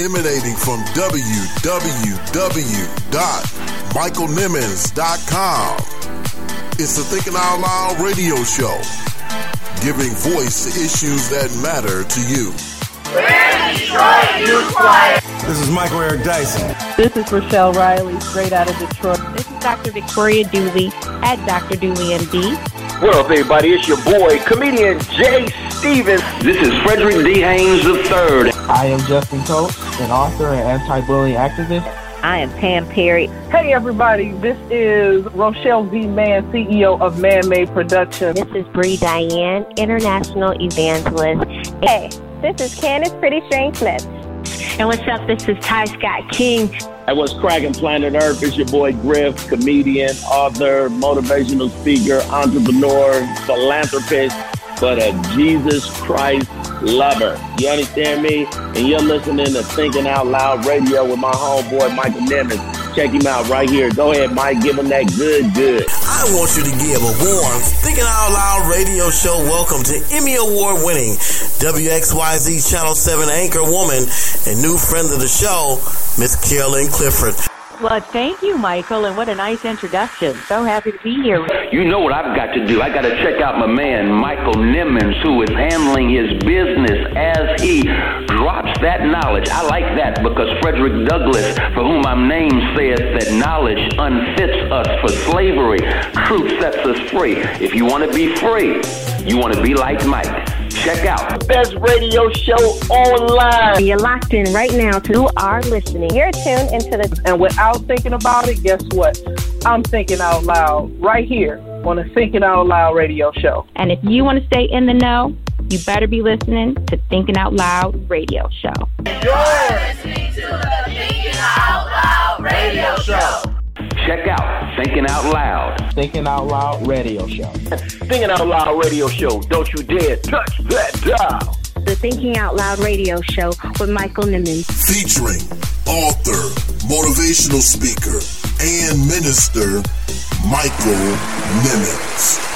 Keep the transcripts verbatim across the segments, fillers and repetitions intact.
Emanating from w w w dot michael nimmons dot com. It's the Thinking Out Loud radio show, giving voice to issues that matter to you. This is Michael Eric Dyson. This is Rochelle Riley, straight out of Detroit. This is Doctor Victoria Dooley at Doctor Dooley M D. What up, everybody? It's your boy, comedian Jay Stevens. This is Frederick D. Haynes the third. I am Justin Coates, an author and anti-bullying activist. I am Pam Perry. Hey, everybody. This is Rochelle V. Mann, C E O of Man Made Productions. This is Bree Diane, international evangelist. Hey, this is Candace Pretty Strange Smith. And what's up? This is Ty Scott King. And what's cracking, Planet Earth? It's your boy Griff, comedian, author, motivational speaker, entrepreneur, philanthropist, but a Jesus Christ lover. You understand me? And you're listening to Thinking Out Loud Radio with my homeboy Michael Nimmons. Check him out right here. Go ahead, Mike. Give him that good, good. I want you to give a warm Thinking Out Loud radio show welcome to Emmy Award-winning W X Y Z Channel seven anchor woman and new friend of the show, Miss Carolyn Clifford. Well, thank you, Michael, and what a nice introduction. So happy to be here. You know what I've got to do. I got to check out my man, Michael Nimmons, who is handling his business as he drops that knowledge. I like that because Frederick Douglass, for whom I'm named, says that knowledge unfits us for slavery. Truth sets us free. If you want to be free, you want to be like Mike. Check out the best radio show online. You're locked in right now. You are listening. You're tuned into the... And without thinking about it, guess what? I'm thinking out loud right here on the Thinking Out Loud radio show. And if you want to stay in the know, you better be listening to Thinking Out Loud radio show. You're listening to the Thinking Out Loud radio show. Check out Thinking Out Loud. Thinking Out Loud radio show. Thinking Out Loud radio show. Don't you dare touch that dial. The Thinking Out Loud radio show with Michael Nimmons. Featuring author, motivational speaker, and minister, Michael Nimmons.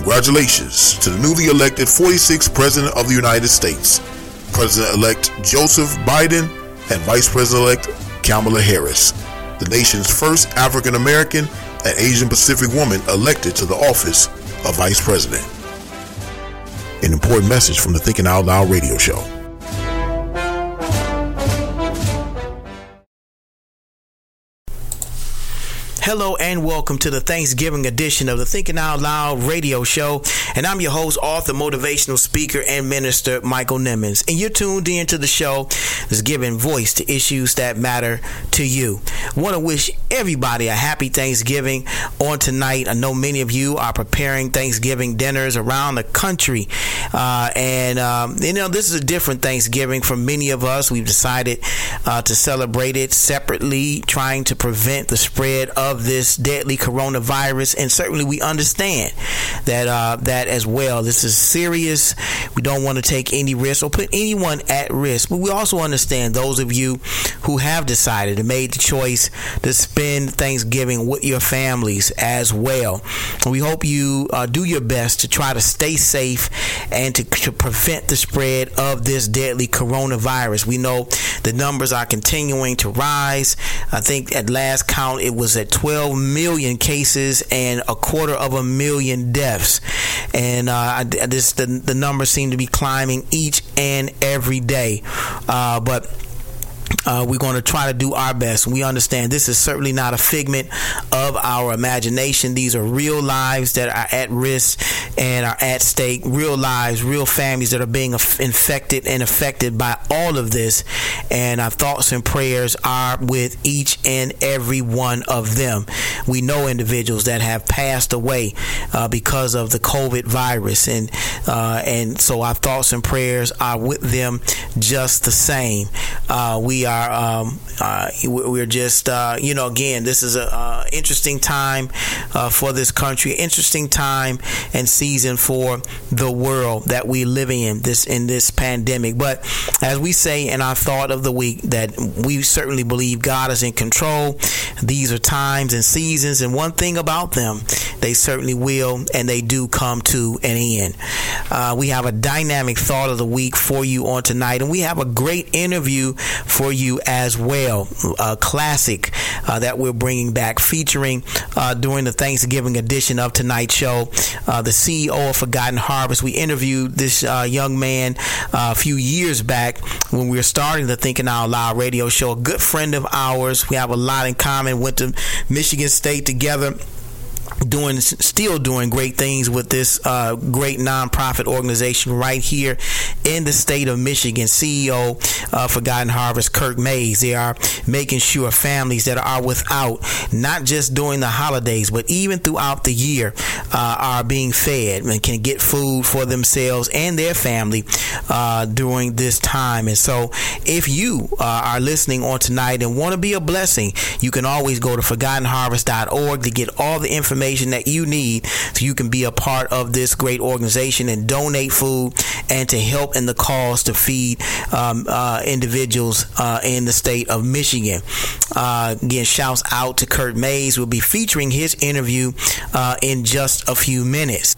Congratulations to the newly elected forty-sixth President of the United States, President-elect Joseph Biden and Vice President-elect Kamala Harris, the nation's first African-American and Asian-Pacific woman elected to the office of Vice President. An important message from the Thinking Out Loud radio show. Hello and welcome to the Thanksgiving edition of the Thinking Out Loud radio show. And I'm your host, author, motivational speaker, and minister, Michael Nimmons. And you're tuned in to the show that's giving voice to issues that matter to you. I want to wish everybody a happy Thanksgiving on tonight. I know many of you are preparing Thanksgiving dinners around the country. Uh, and, um, you know, this is a different Thanksgiving for many of us. We've decided uh, to celebrate it separately, trying to prevent the spread of this deadly coronavirus, and certainly we understand that uh, that as well. This is serious. We don't want to take any risk or put anyone at risk, but we also understand those of you who have decided and made the choice to spend Thanksgiving with your families as well. And we hope you uh, do your best to try to stay safe and to, to prevent the spread of this deadly coronavirus. We know the numbers are continuing to rise. I think at last count it was at twelve million cases and a quarter of a million deaths. And uh, this, the, the numbers seem to be climbing each and every day. Uh, but Uh, we're going to try to do our best. We understand this is certainly not a figment of our imagination. These are real lives that are at risk and are at stake, real lives, real families that are being infected and affected by all of this. And our thoughts and prayers are with each and every one of them. We know individuals that have passed away uh, because of the COVID virus. And, uh, and so our thoughts and prayers are with them just the same. Uh, we are, um, uh, we're just, uh, you know, again, this is a uh, interesting time uh, for this country, interesting time and season for the world that we live in this, in this pandemic. But as we say in our thought of the week, that we certainly believe God is in control. These are times and seasons, and one thing about them, they certainly will and they do come to an end. Uh, we have a dynamic thought of the week for you on tonight, and we have a great interview for you as well, a classic uh, that we're bringing back, featuring uh, during the Thanksgiving edition of tonight's show, uh, the C E O of Forgotten Harvest. We interviewed this uh, young man uh, a few years back when we were starting the Thinking Out Loud radio show, a good friend of ours. We have a lot in common, went to Michigan State together. Doing, still doing great things with this uh, great nonprofit organization right here in the state of Michigan. C E O uh, Forgotten Harvest, Kirk Mayes. They are making sure families that are without, not just during the holidays, but even throughout the year, uh, are being fed and can get food for themselves and their family uh, during this time. And so, if you uh, are listening on tonight and want to be a blessing, you can always go to forgotten harvest dot org to get all the information that you need so you can be a part of this great organization and donate food and to help in the cause to feed um, uh, individuals uh, in the state of Michigan. Uh, again, shouts out to Kirk Mayes. We'll be featuring his interview uh, in just a few minutes.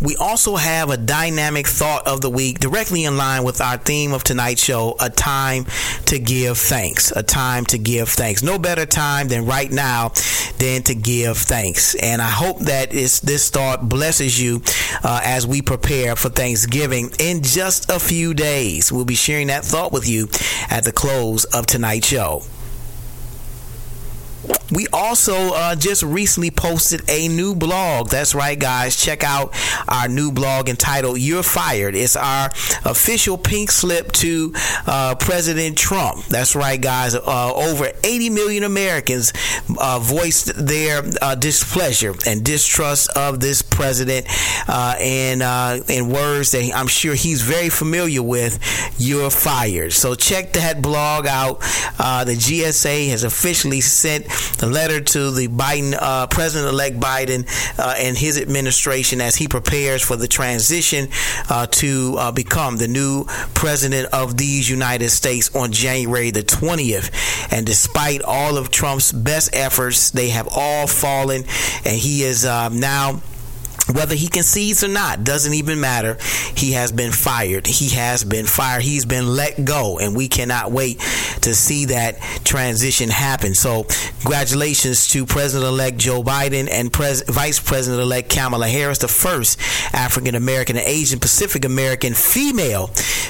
We also have a dynamic thought of the week directly in line with our theme of tonight's show, a time to give thanks, a time to give thanks. No better time than right now than to give thanks. And I hope that it's, this thought blesses you uh, as we prepare for Thanksgiving in just a few days. We'll be sharing that thought with you at the close of tonight's show. We also uh, just recently posted a new blog. That's right, guys. Check out our new blog entitled You're Fired. It's our official pink slip to uh, President Trump. That's right, guys. Uh, over eighty million Americans uh, voiced their uh, displeasure and distrust of this president uh, and uh, in words that I'm sure he's very familiar with. You're fired. So check that blog out. Uh, the G S A has officially sent the letter to the Biden uh, President-elect Biden uh, and his administration as he prepares for the transition uh, to uh, become the new president of these United States on January the twentieth. And despite all of Trump's best efforts, they have all fallen, and he is uh, now, whether he concedes or not, doesn't even matter. He has been fired. He has been fired. He's been let go. And we cannot wait to see that transition happen. So congratulations to President-elect Joe Biden and Pres- Vice President-elect Kamala Harris, the first African-American and Asian Pacific-American female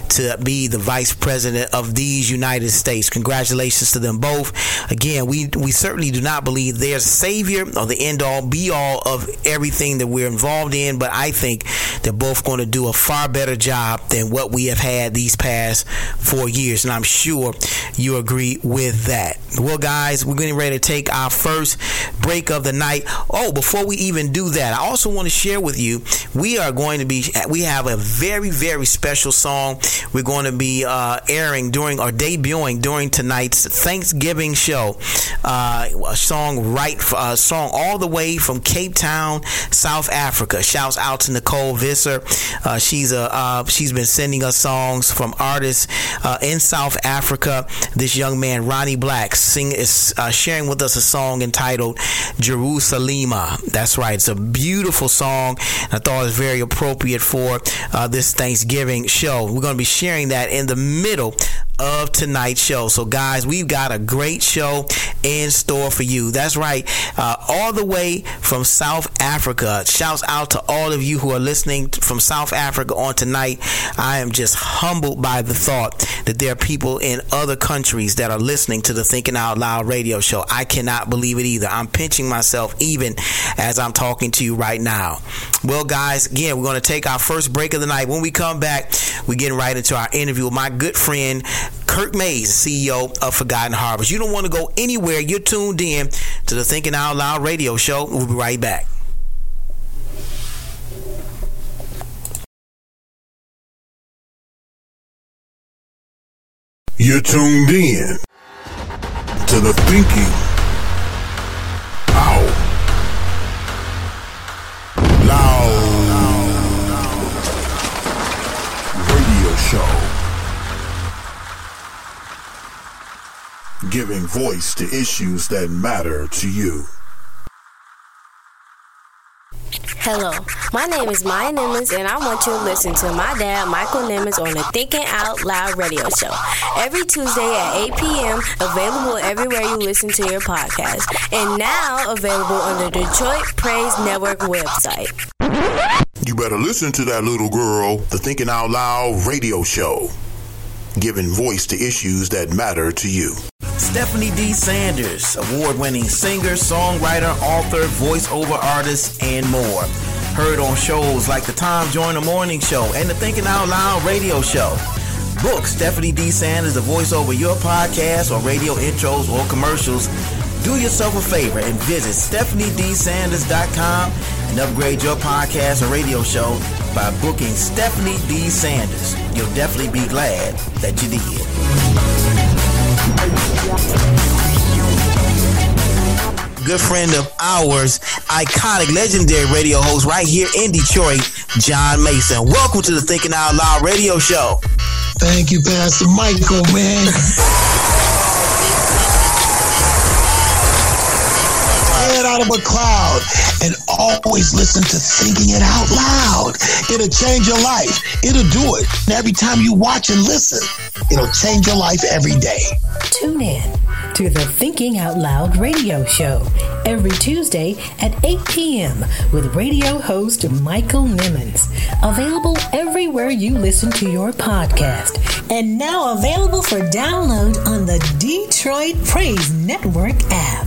to be the vice president of these United States. Congratulations to them both. Again, we, we certainly do not believe they're savior or the end-all, be-all of everything that we're involved in, but I think they're both going to do a far better job than what we have had these past four years, and I'm sure you agree with that. Well, guys, we're getting ready to take our first break of the night. Oh, before we even do that, I also want to share with you, we are going to be, we have a very, very special song we're going to be uh, airing during, or debuting during tonight's Thanksgiving show. Uh, a song right, a song all the way from Cape Town, South Africa. Africa. Shouts out to Nicole Visser. Uh, she's a uh, she's been sending us songs from artists uh, in South Africa. This young man, Ronnie Black, sing is uh, sharing with us a song entitled Jerusalema. That's right. It's a beautiful song. I thought it was very appropriate for uh, this Thanksgiving show. We're going to be sharing that in the middle of tonight's show. So, guys, we've got a great show in store for you. That's right. Uh, all the way from South Africa. Shouts out to all of you who are listening from South Africa on tonight. I am just humbled by the thought that there are people in other countries that are listening to the Thinking Out Loud radio show. I cannot believe it either. I'm pinching myself even as I'm talking to you right now. Well, guys, again, we're going to take our first break of the night. When we come back, we're getting right into our interview with my good friend, Kirk Mayes, C E O of Forgotten Harvest. You don't want to go anywhere. You're tuned in to the Thinking Out Loud radio show. We'll be right back. You're tuned in to the Thinking Out Loud radio show, giving voice to issues that matter to you. Hello, my name is Maya Nimmons, and I want you to listen to my dad, Michael Nimmons, on the Thinking Out Loud radio show. Every Tuesday at eight p.m., available everywhere you listen to your podcast. And now available on the Detroit Praise Network website. You better listen to that little girl, the Thinking Out Loud radio show, giving voice to issues that matter to you. Stephanie D. Sanders, award-winning singer, songwriter, author, voiceover artist, and more. Heard on shows like the Tom Joyner Morning Show and the Thinking Out Loud radio show. Book Stephanie D. Sanders to voice over your podcast or radio intros or commercials. Do yourself a favor and visit stephanie d sanders dot com and upgrade your podcast or radio show by booking Stephanie D. Sanders. You'll definitely be glad that you did. Good friend of ours, iconic, legendary radio host right here in Detroit, John Mason. Welcome to the Thinking Out Loud radio show. Thank you, Pastor Michael, man. Out of a cloud, and always listen to Thinking It Out Loud. It'll change your life. It'll do it. And every time you watch and listen, it'll change your life every day. Tune in to the Thinking Out Loud radio show every Tuesday at eight p.m. with radio host Michael Nimmons. Available everywhere you listen to your podcast. And now available for download on the Detroit Praise Network app.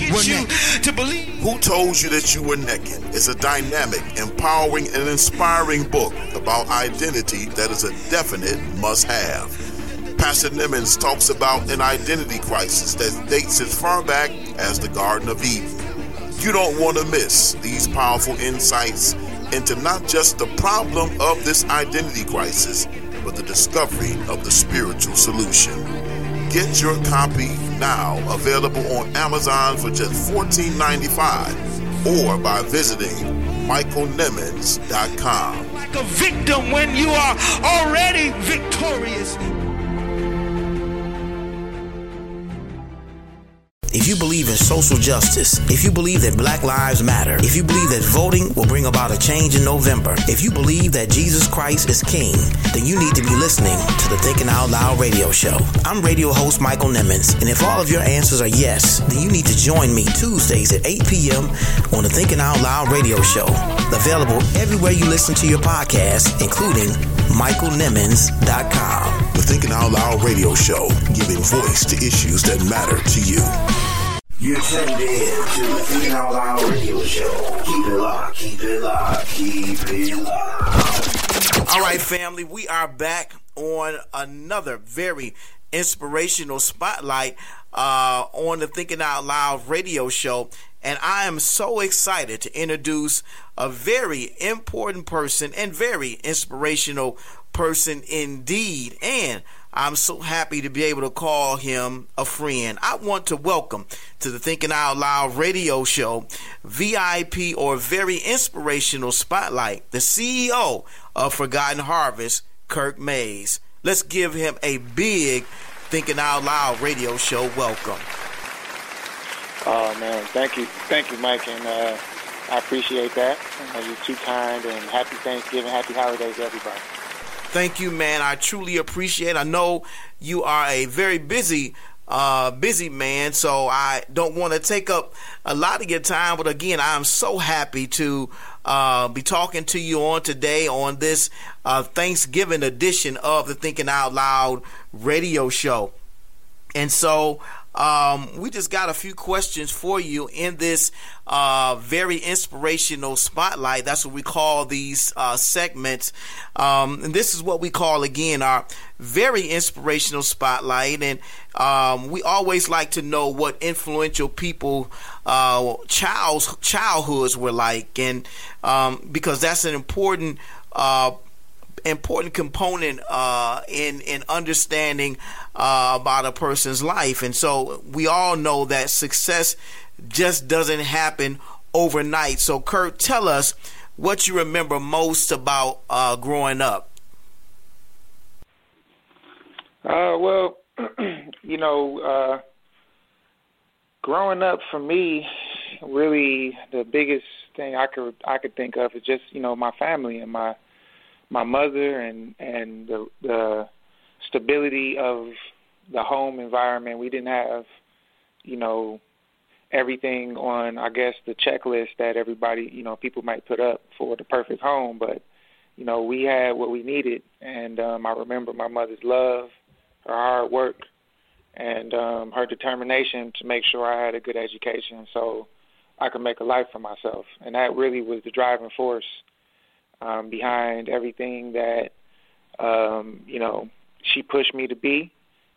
You to believe. Who Told You That You Were Naked is a dynamic, empowering, and inspiring book about identity that is a definite must-have. Pastor Nimmons talks about an identity crisis that dates as far back as the Garden of Eden. You don't want to miss these powerful insights into not just the problem of this identity crisis, but the discovery of the spiritual solution. Get your copy now, available on Amazon for just fourteen ninety-five or by visiting michael nimmons dot com. Like a victim when you are already victorious. If you believe in social justice, if you believe that black lives matter, if you believe that voting will bring about a change in November, if you believe that Jesus Christ is King, then you need to be listening to the Thinking Out Loud radio show. I'm radio host Michael Nimmons, and if all of your answers are yes, then you need to join me Tuesdays at eight p.m. on the Thinking Out Loud radio show, available everywhere you listen to your podcast, including michael nimmons dot com. The Thinking Out Loud radio show, giving voice to issues that matter to you. You're tuned in to the Thinking Out Loud radio show. Keep it locked, keep it locked, keep it locked. All right, family, we are back on another very inspirational spotlight uh, on the Thinking Out Loud radio show. And I am so excited to introduce a very important person and very inspirational person indeed. And I'm so happy to be able to call him a friend. I want to welcome to the Thinking Out Loud radio show, V I P or Very Inspirational Spotlight, the C E O of Forgotten Harvest, Kirk Mayes. Let's give him a big Thinking Out Loud radio show welcome. Oh, man, thank you. Thank you, Mike, and uh, I appreciate that. Uh, you're too kind, and happy Thanksgiving, happy holidays, everybody. Thank you, man. I truly appreciate it. I know you are a very busy, uh, busy man, so I don't want to take up a lot of your time. But again, I'm so happy to uh, be talking to you on today on this uh, Thanksgiving edition of the Thinking Out Loud radio show. And so um, we just got a few questions for you in this uh, very inspirational spotlight. That's what we call these uh, segments. Um, and this is what we call, again, our very inspirational spotlight. And um, we always like to know what influential people uh, child's childhoods were like. And um, because that's an important uh important component uh, in in understanding uh, about a person's life. And so we all know that success just doesn't happen overnight. So Kurt, tell us what you remember most about uh, growing up. Uh, well, you know, uh, growing up for me, really the biggest thing I could I could think of is just, you know, my family and my my mother and, and the, the stability of the home environment. We didn't have, you know, everything on, I guess, the checklist that everybody, you know, people might put up for the perfect home. But, you know, we had what we needed. And um, I remember my mother's love, her hard work, and um, her determination to make sure I had a good education so I could make a life for myself. And that really was the driving force Um, behind everything that, um, you know, she pushed me to be,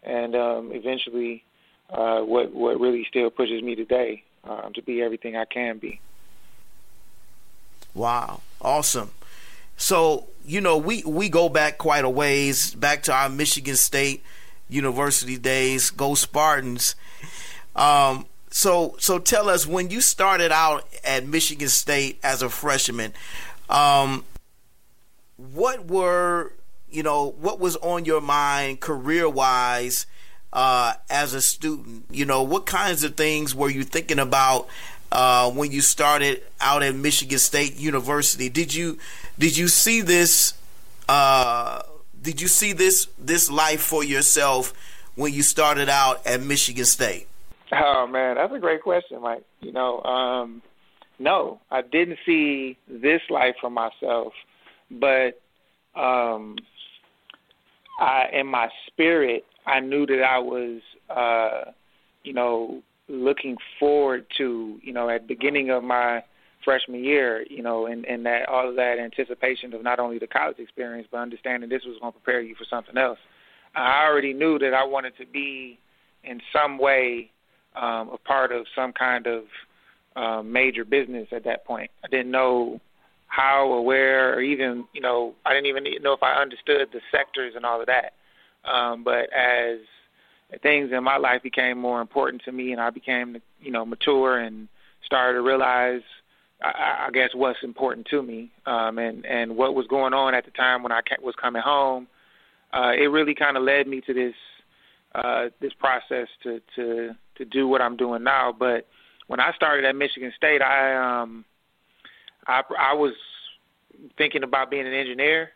and um, eventually uh, what what really still pushes me today um, to be everything I can be. Wow. Awesome. So, you know, we, we go back quite a ways, back to our Michigan State University days. Go Spartans. Um so so tell us, when you started out at Michigan State as a freshman, um, what were, you know, what was on your mind career-wise uh, as a student? You know, what kinds of things were you thinking about uh, when you started out at Michigan State University? Did you did you see this? Uh, did you see this this life for yourself when you started out at Michigan State? Oh man, that's a great question, Mike. You know, um, no, I didn't see this life for myself, but um, I, in my spirit, I knew that I was, uh, you know, looking forward to, you know, at the beginning of my freshman year, you know, and, and that all of that anticipation of not only the college experience, but understanding this was going to prepare you for something else. I already knew that I wanted to be in some way um, a part of some kind of Uh, major business at that point. I didn't know how or where or even, you know, I didn't even know if I understood the sectors and all of that. Um, but as things in my life became more important to me and I became, you know, mature and started to realize, I, I guess, what's important to me um, and, and what was going on at the time when I was coming home, uh, it really kind of led me to this uh, this process to, to, to do what I'm doing now. But when I started at Michigan State, I um, I, I was thinking about being an engineer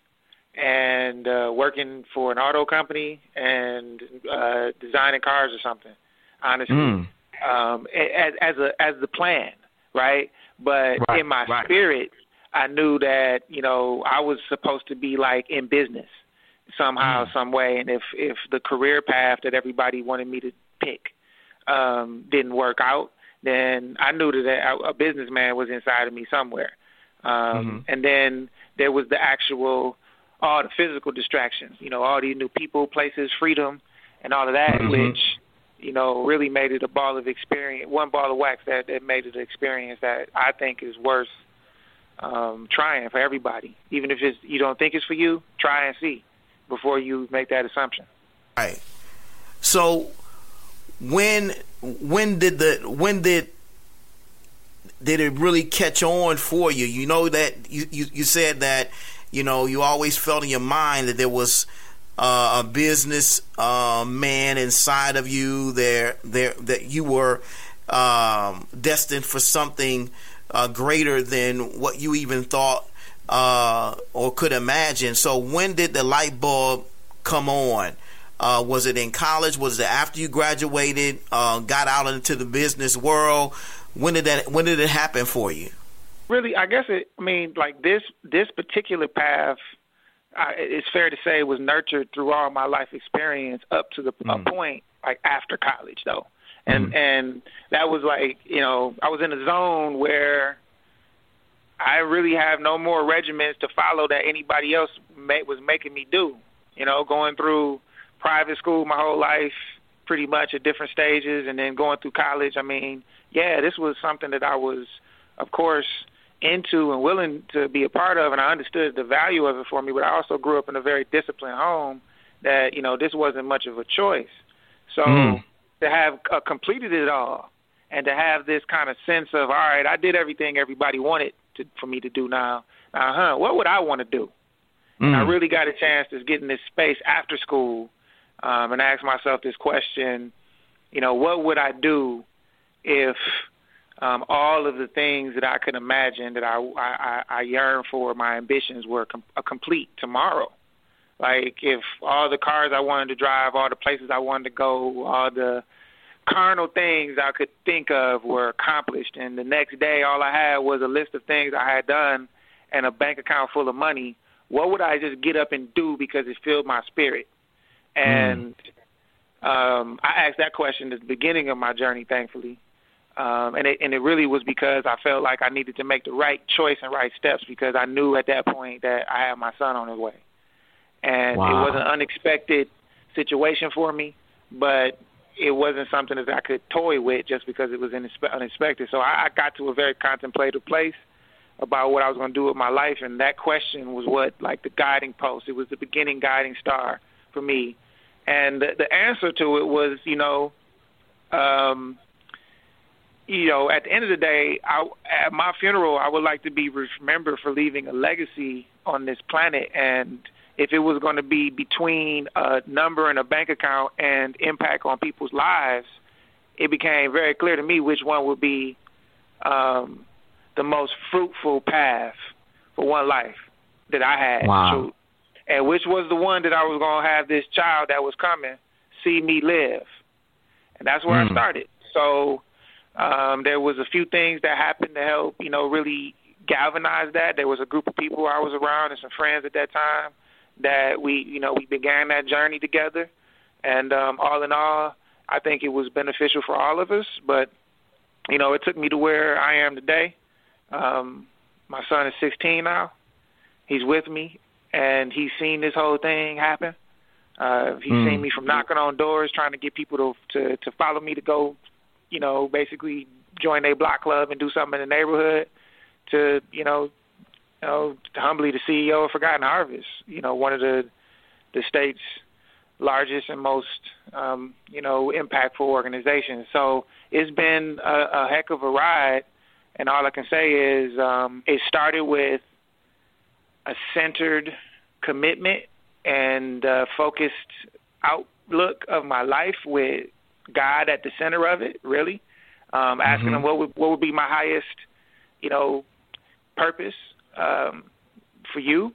and uh, working for an auto company and uh, designing cars or something. Honestly, mm. um, as, as a as the plan, right? But right, in my right. spirit, I knew that, you know, I was supposed to be like in business somehow, mm. some way. And if if the career path that everybody wanted me to pick um, didn't work out, then I knew that a businessman was inside of me somewhere. Um, mm-hmm. And then there was the actual, all the physical distractions, you know, all these new people, places, freedom, and all of that, mm-hmm. which, you know, really made it a ball of experience, one ball of wax that, that made it an experience that I think is worth um, trying for everybody. Even if it's, you don't think it's for you, try and see before you make that assumption. Right. So when when did the when did did it really catch on for you? You know that you, you, you said that, you know, you always felt in your mind that there was uh, a business uh, man inside of you there there that you were um, destined for something uh, greater than what you even thought uh, or could imagine. So when did the light bulb come on? Uh, was it in college? Was it after you graduated, uh, got out into the business world? When did that? When did it happen for you? Really, I guess it. I mean, like this this particular path, I, it's fair to say, was nurtured through all my life experience up to the mm. a point like after college, though, and mm. and that was like, you know, I was in a zone where I really have no more regimens to follow that anybody else may, was making me do. You know, going through private school my whole life, pretty much at different stages, and then going through college. I mean, yeah, this was something that I was, of course, into and willing to be a part of, and I understood the value of it for me, but I also grew up in a very disciplined home that, you know, this wasn't much of a choice. So mm. to have uh, completed it all and to have this kind of sense of, all right, I did everything everybody wanted to, for me to do now. Now, huh, what would I want to do? Mm. And I really got a chance to get in this space after school um, and ask myself this question, you know, what would I do if um, all of the things that I could imagine that I, I, I yearned for, my ambitions were com- a complete tomorrow? Like if all the cars I wanted to drive, all the places I wanted to go, all the carnal things I could think of were accomplished, and the next day all I had was a list of things I had done and a bank account full of money, what would I just get up and do because it filled my spirit? And mm. um, I asked that question at the beginning of my journey, thankfully. Um, and, it, and it really was because I felt like I needed to make the right choice and right steps because I knew at that point that I had my son on his way. And wow. It was an unexpected situation for me, but it wasn't something that I could toy with just because it was unexpected. So I, I got to a very contemplative place about what I was going to do with my life, and that question was what, like the guiding post. It was the beginning guiding star for me. And the, the answer to it was, you know, um, you know, at the end of the day, I, at my funeral, I would like to be remembered for leaving a legacy on this planet. And if it was going to be between a number and a bank account and impact on people's lives, it became very clear to me which one would be um, the most fruitful path for one life that I had. Wow. To, and which was the one that I was going to have this child that was coming see me live. And that's where mm. I started. So Um, there was a few things that happened to help, you know, really galvanize that. There was a group of people I was around and some friends at that time that we, you know, we began that journey together. And um, all in all, I think it was beneficial for all of us. But, you know, it took me to where I am today. Um, my son is sixteen now. He's with me, and he's seen this whole thing happen. Uh, he's mm. seen me from knocking on doors, trying to get people to, to, to follow me to go, you know, basically join a block club and do something in the neighborhood to, you know, you know, humbly the C E O of Forgotten Harvest, you know, one of the the state's largest and most, um, you know, impactful organizations. So it's been a, a heck of a ride. And all I can say is um, it started with a centered commitment and uh, focused outlook of my life with God at the center of it, really, um, asking mm-hmm. him what would, what would be my highest, you know, purpose um, for you,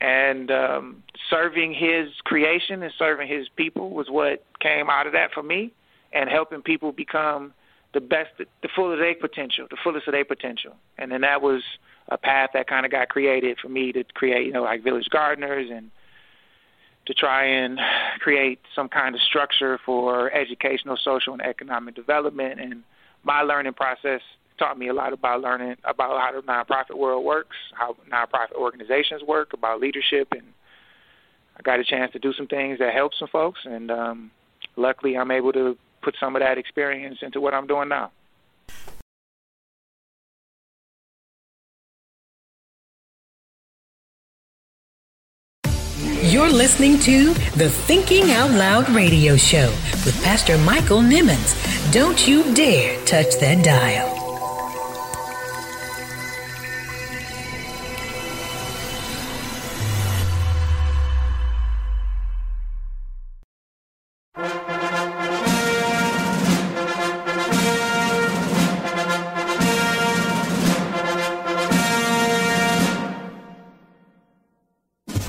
and um, serving his creation and serving his people was what came out of that for me, and helping people become the best, the fullest of their potential, the fullest of their potential. And then that was a path that kind of got created for me to create, you know, like Village Gardeners, and to try and create some kind of structure for educational, social, and economic development. And my learning process taught me a lot about learning about how the nonprofit world works, how nonprofit organizations work, about leadership. And I got a chance to do some things that helped some folks. And um, luckily, I'm able to put some of that experience into what I'm doing now. You're listening listening to the Thinking Out Loud radio show with Pastor Michael Nimmons. Don't you dare touch that dial.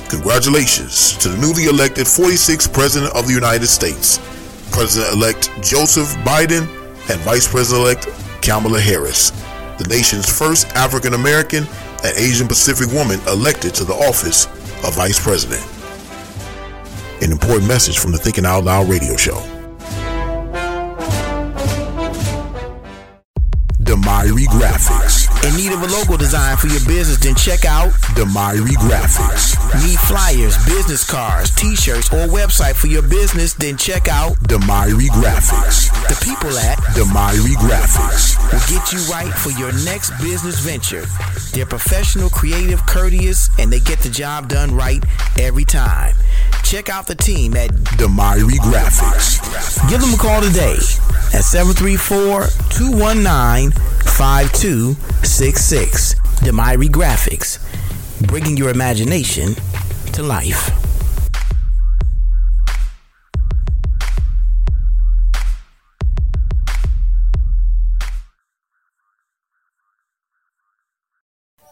Congratulations to the newly elected forty-sixth President of the United States, President-elect Joseph Biden and Vice President-elect Kamala Harris, the nation's first African-American and Asian-Pacific woman elected to the office of Vice President. An important message from the Thinking Out Loud radio show. Demiree Graphics. In need of a logo design for your business? Then check out Demiree Graphics. Need flyers, business cards, t-shirts, or website for your business? Then check out Demiree Graphics. The people at Demiree Graphics will get you right for your next business venture. They're professional, creative, courteous, and they get the job done right every time. Check out the team at Demiree Graphics. Give them a call today at seven three four, two one nine, five two six six. Demiree Graphics, bringing your imagination to life.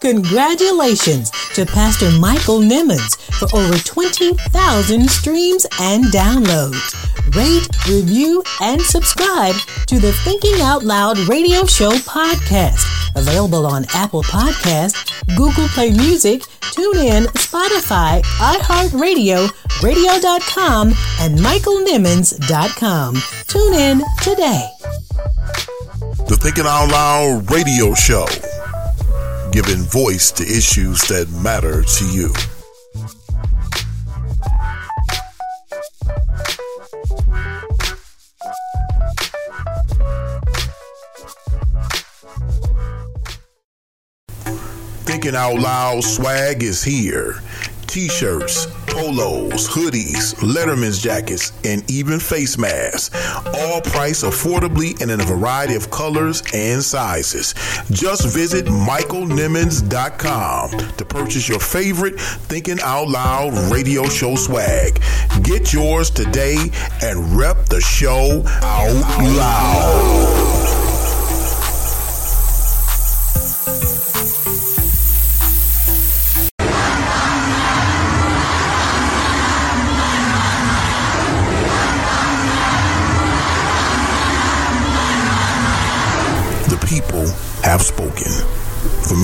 Congratulations to Pastor Michael Nimmons for over twenty thousand streams and downloads. Rate, review, and subscribe to the Thinking Out Loud radio show podcast, available on Apple Podcasts, Google Play Music, TuneIn, Spotify, iHeartRadio, radio dot com, and michael nimmons dot com. Tune in today. The Thinking Out Loud radio show, giving voice to issues that matter to you. Thinking Out Loud swag is here. T-shirts, polos, hoodies, letterman's jackets, and even face masks, all priced affordably and in a variety of colors and sizes. Just visit michael nimmons dot com to purchase your favorite Thinking Out Loud radio show swag. Get yours today and rep the show out loud. Have spoken. From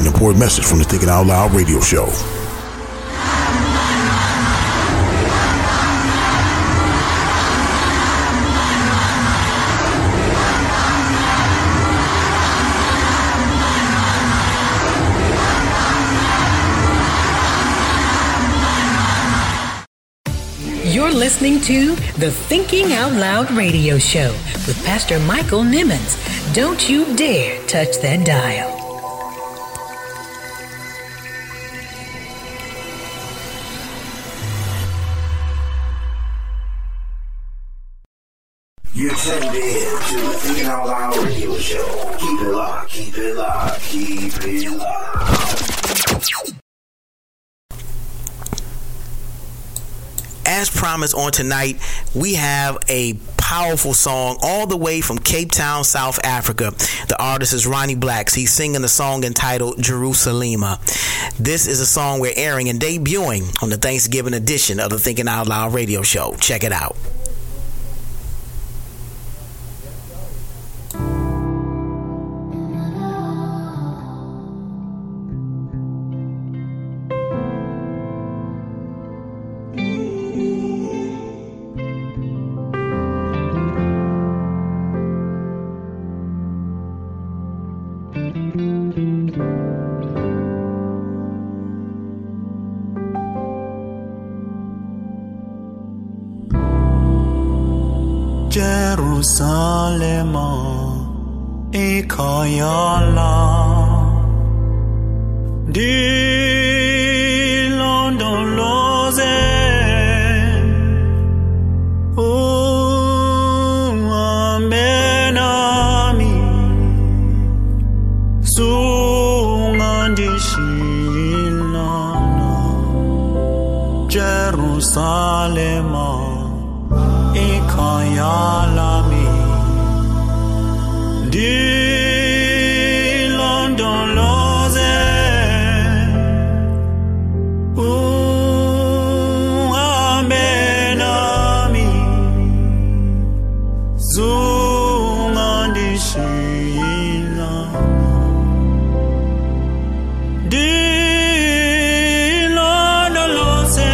An important message from the Thinking Out Loud radio show. You're listening to the Thinking Out Loud radio show with Pastor Michael Nimmons. Don't you dare touch that dial. You're tuned in to the Thinking Out Loud radio show. Keep it locked, keep it locked, keep it locked. As promised, on tonight, we have a powerful song all the way from Cape Town, South Africa. The artist is Ronnie Black. He's singing the song entitled Jerusalema. This is a song we're airing and debuting on the Thanksgiving edition of the Thinking Out Loud radio show. Check it out. Jerusalema, Ekayala, Dilondoloze. Salema ikayalami di London loze uamenami zungandishila di London loze.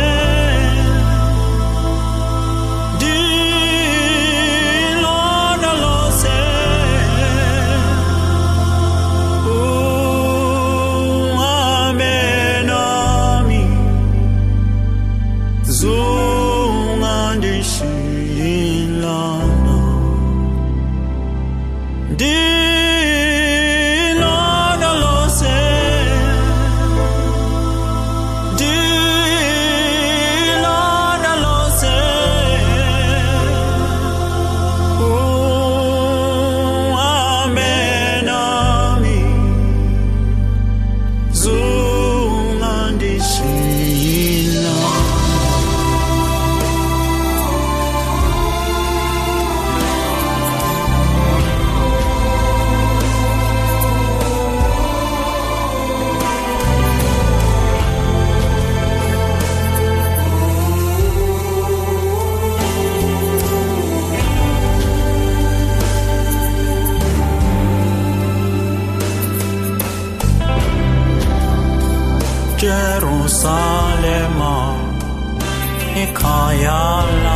Ikayala,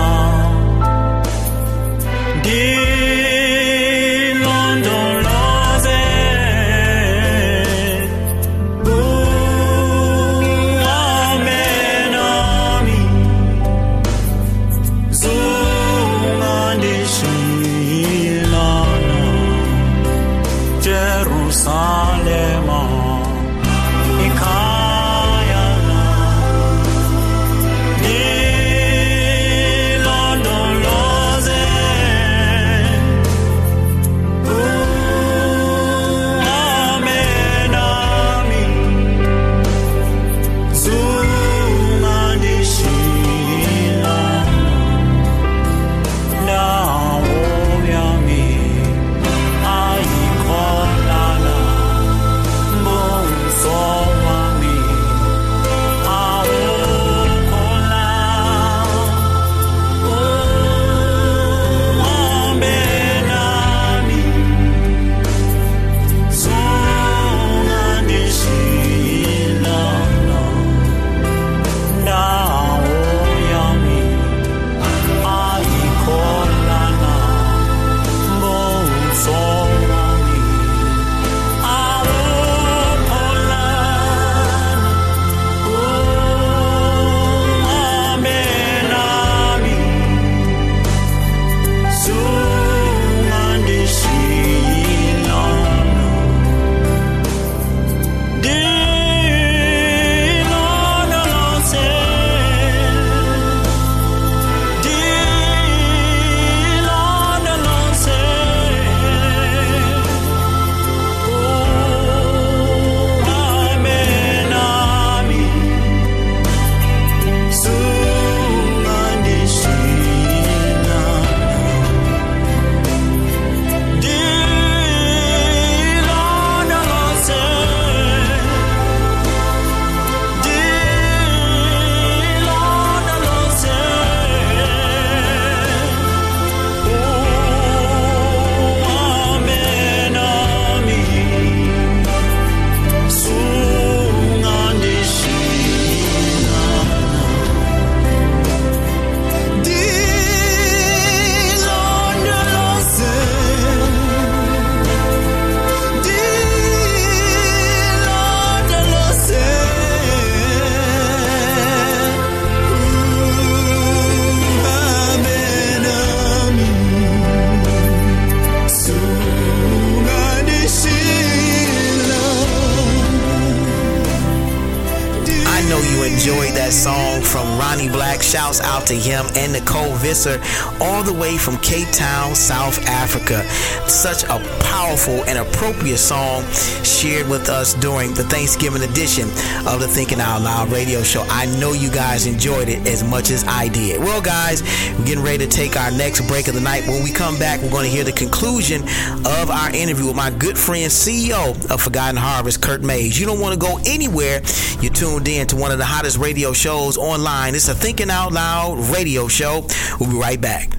shouts out to him and Nicole Visser all the way from Cape Town, South Africa. Such a powerful and appropriate song shared with us during the Thanksgiving edition of the Thinking Out Loud radio show. I know you guys enjoyed it as much as I did. Well, guys, we're getting ready to take our next break of the night. When we come back, we're going to hear the conclusion of our interview with my good friend, C E O of Forgotten Harvest, Kirk Mayes. You don't want to go anywhere. You're tuned in to one of the hottest radio shows online. It's a Thinking Out Loud radio show. We'll be right back.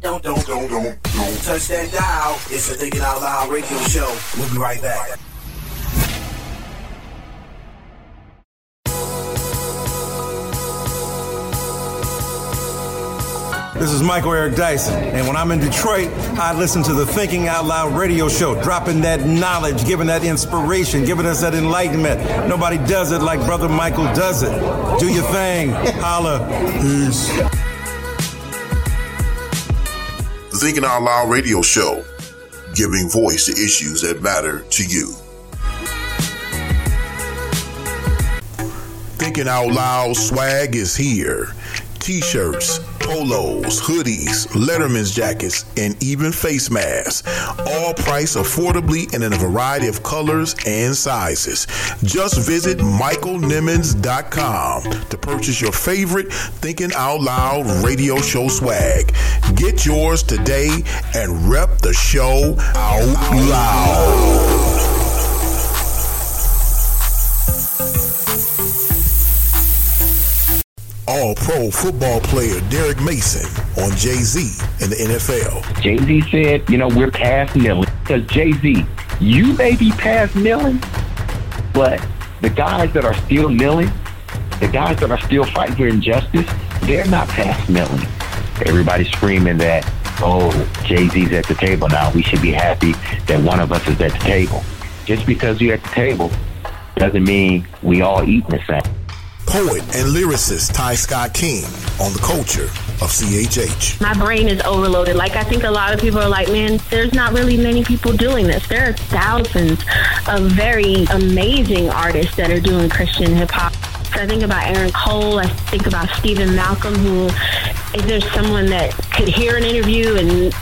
Don't, don't, don't, don't, don't touch that dial. It's a Thinking Out Loud radio show. We'll be right back. This is Michael Eric Dyson, and when I'm in Detroit, I listen to the Thinking Out Loud radio show, dropping that knowledge, giving that inspiration, giving us that enlightenment. Nobody does it like Brother Michael does it. Do your thing. Holla. Peace. The Thinking Out Loud radio show, giving voice to issues that matter to you. Thinking Out Loud swag is here. T-shirts, polos, hoodies, letterman's jackets, and even face masks. All priced affordably and in a variety of colors and sizes. Just visit michael nimmons dot com to purchase your favorite Thinking Out Loud radio show swag. Get yours today and rep the show out loud. All-pro football player Derek Mason on Jay Z in the N F L. Jay Z said, you know, we're past kneeling. Because Jay Z, you may be past kneeling, but the guys that are still kneeling, the guys that are still fighting for injustice, they're not past kneeling. Everybody's screaming that, oh, Jay Z's at the table now. We should be happy that one of us is at the table. Just because you're at the table doesn't mean we all eating the same. Poet and lyricist Ty Scott King on the culture of C H H. My brain is overloaded. Like, I think a lot of people are like, man, there's not really many people doing this. There are thousands of very amazing artists that are doing Christian hip-hop. So I think about Aaron Cole. I think about Stephen Malcolm, who if there's someone that could hear an interview and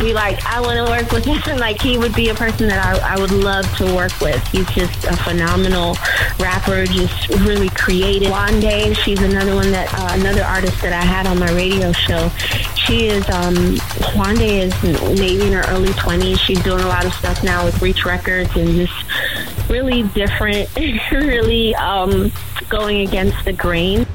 be like, I want to work with him, like, he would be a person that I, I would love to work with. He's just a phenomenal rapper, just really creative. Juande, she's another one that, uh, another artist that I had on my radio show. She is, um, Juande is maybe in her early twenties. She's doing a lot of stuff now with Reach Records and just really different, really um, going against the grain.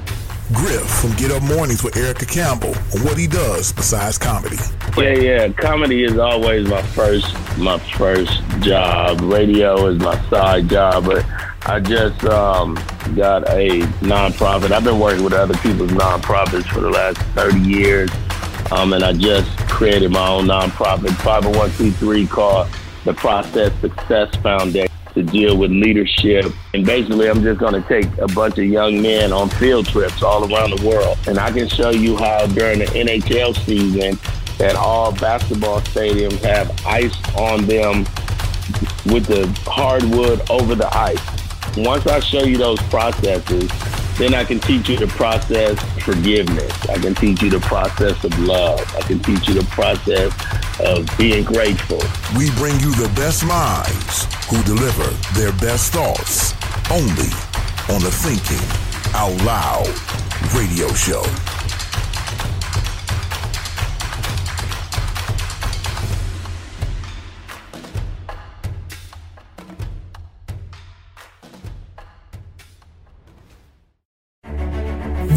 Griff from Get Up Mornings with Erica Campbell on what he does besides comedy. Yeah, yeah. Comedy is always my first my first job. Radio is my side job, but I just um, got a nonprofit. I've been working with other people's nonprofits for the last thirty years, um, and I just created my own nonprofit, five oh one c three, called the Process Success Foundation, to deal with leadership. And basically, I'm just going to take a bunch of young men on field trips all around the world. And I can show you how during the N H L season that all basketball stadiums have ice on them with the hardwood over the ice. Once I show you those processes, then I can teach you the process forgiveness. I can teach you the process of love. I can teach you the process of being grateful. We bring you the best minds who deliver their best thoughts only on the Thinking Out Loud radio show.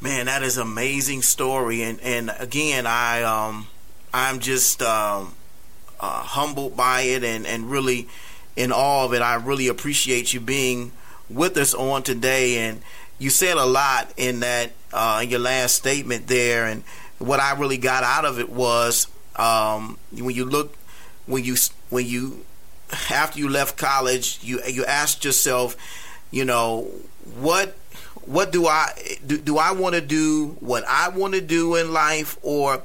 Man, that is an amazing story, and and again, I um I'm just um uh, humbled by it, and and really in awe of it. I really appreciate you being with us on today, and you said a lot in that uh, in your last statement there, and what I really got out of it was um when you look when you when you after you left college, you you asked yourself, you know, what. What do I do? Do I want to do what I want to do in life, or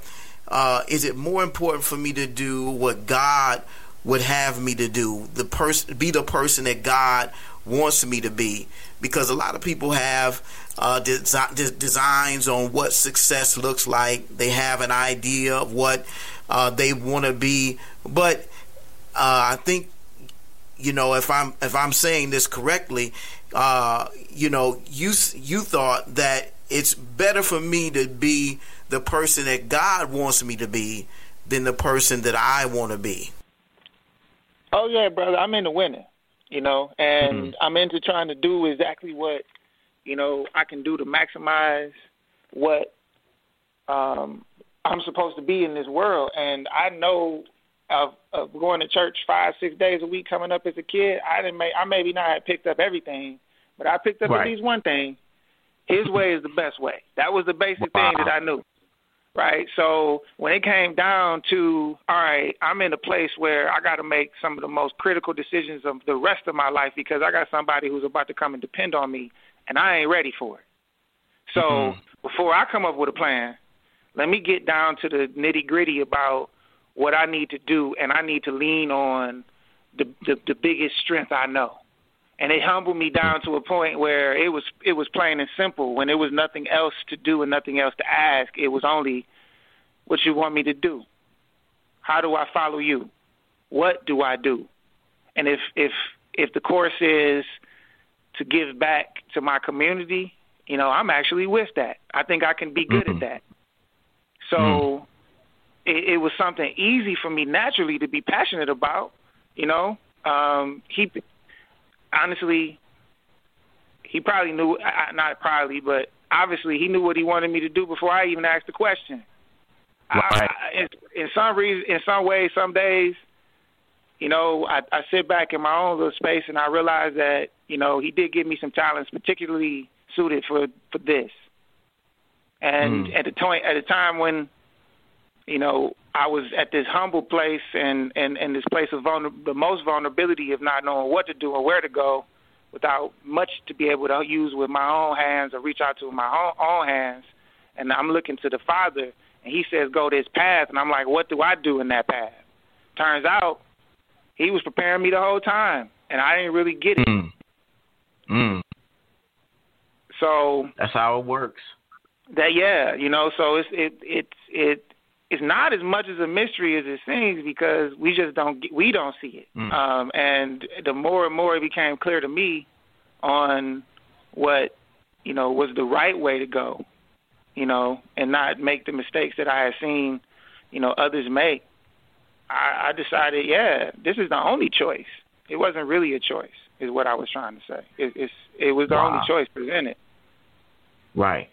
uh, is it more important for me to do what God would have me to do? The person, be the person that God wants me to be, because a lot of people have uh, desi- des- designs on what success looks like. They have an idea of what uh, they want to be, but uh, I think, you know, if I'm if I'm saying this correctly. Uh, you know, you you thought that it's better for me to be the person that God wants me to be than the person that I want to be. Oh yeah, brother, I'm into winning, you know, and mm-hmm. I'm into trying to do exactly what, you know, I can do to maximize what um, I'm supposed to be in this world. And I know Of, of going to church five, six days a week coming up as a kid, I didn't may, I maybe not have picked up everything, but I picked up right. at least one thing. His way is the best way. That was the basic wow. thing that I knew, right? So when it came down to, all right, I'm in a place where I got to make some of the most critical decisions of the rest of my life because I got somebody who's about to come and depend on me, and I ain't ready for it. So mm-hmm. before I come up with a plan, let me get down to the nitty-gritty about what I need to do, and I need to lean on the, the the biggest strength I know. And it humbled me down to a point where it was it was plain and simple. When there was nothing else to do and nothing else to ask, it was only, what you want me to do? How do I follow you? What do I do? And if if if the course is to give back to my community, you know, I'm actually with that. I think I can be good mm-hmm. at that. So mm-hmm. it was something easy for me naturally to be passionate about, you know. Um, he honestly, he probably knew, not probably, but obviously he knew what he wanted me to do before I even asked the question. Right. I, I, in, in some reason, in some ways, some days, you know, I, I sit back in my own little space and I realize that, you know, he did give me some talents particularly suited for, for this. And mm. at the point, at a time when, you know, I was at this humble place and, and, and this place of vulner- the most vulnerability of not knowing what to do or where to go without much to be able to use with my own hands or reach out to with my own, own hands. And I'm looking to the Father, and he says, go this path. And I'm like, what do I do in that path? Turns out he was preparing me the whole time, and I didn't really get it. Mm. Mm. So that's how it works. That Yeah, you know, so it's it it's it. It's not as much as a mystery as it seems because we just don't we don't see it. Mm. Um, and the more and more it became clear to me on what, you know, was the right way to go, you know, and not make the mistakes that I had seen, you know, others make. I, I decided, yeah, this is the only choice. It wasn't really a choice, is what I was trying to say. It, it's it was the wow. only choice presented. Right.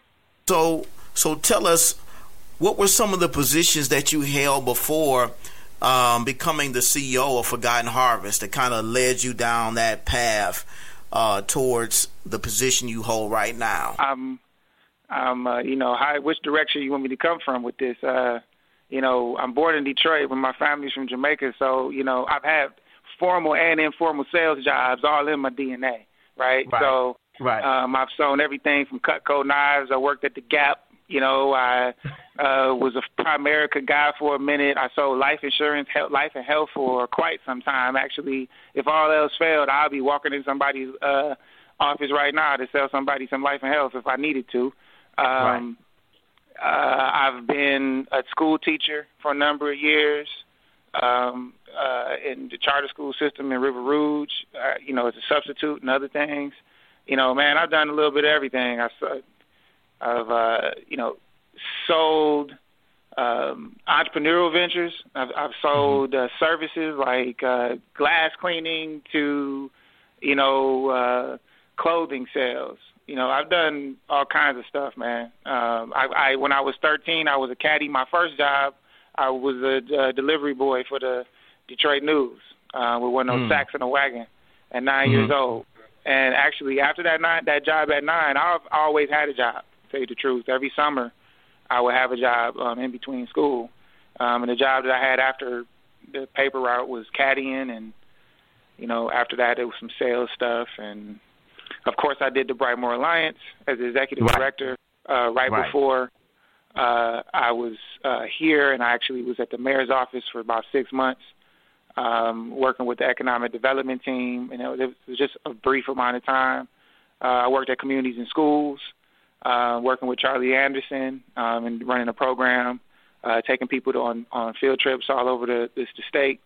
So so tell us, what were some of the positions that you held before um, becoming the C E O of Forgotten Harvest that kind of led you down that path uh, towards the position you hold right now? Um, um, uh, you know, how, which direction you want me to come from with this? Uh, you know, I'm born in Detroit, but my family's from Jamaica, so you know, I've had formal and informal sales jobs all in my D N A, right? right. So right. Um, I've sewn everything from Cutco knives. I worked at the Gap. You know, I uh, was a Primerica guy for a minute. I sold life insurance, health, life and health for quite some time. Actually, if all else failed, I'll be walking in somebody's uh, office right now to sell somebody some life and health if I needed to. Um, right. uh, I've been a school teacher for a number of years um, uh, in the charter school system in River Rouge, uh, you know, as a substitute and other things. You know, man, I've done a little bit of everything. I, I've, uh, you know, sold um, entrepreneurial ventures. I've, I've sold uh, services like uh, glass cleaning to, you know, uh, clothing sales. You know, I've done all kinds of stuff, man. Um, I, I when I was thirteen, I was a caddy. My first job, I was a, a delivery boy for the Detroit News uh, with one of those mm. sacks in a wagon at nine mm. years old. And actually, after that nine, that job at nine, I've always had a job, to tell you the truth. Every summer, I would have a job um, in between school. Um, and the job that I had after the paper route was caddying. And, you know, after that, it was some sales stuff. And, of course, I did the Brightmoor Alliance as executive right. director uh, right, right before uh, I was uh, here. And I actually was at the mayor's office for about six months. Um, working with the economic development team, and it was, it was just a brief amount of time. Uh, I worked at communities and schools, uh, working with Charlie Anderson um, and running a program, uh, taking people to on, on field trips all over the, the state.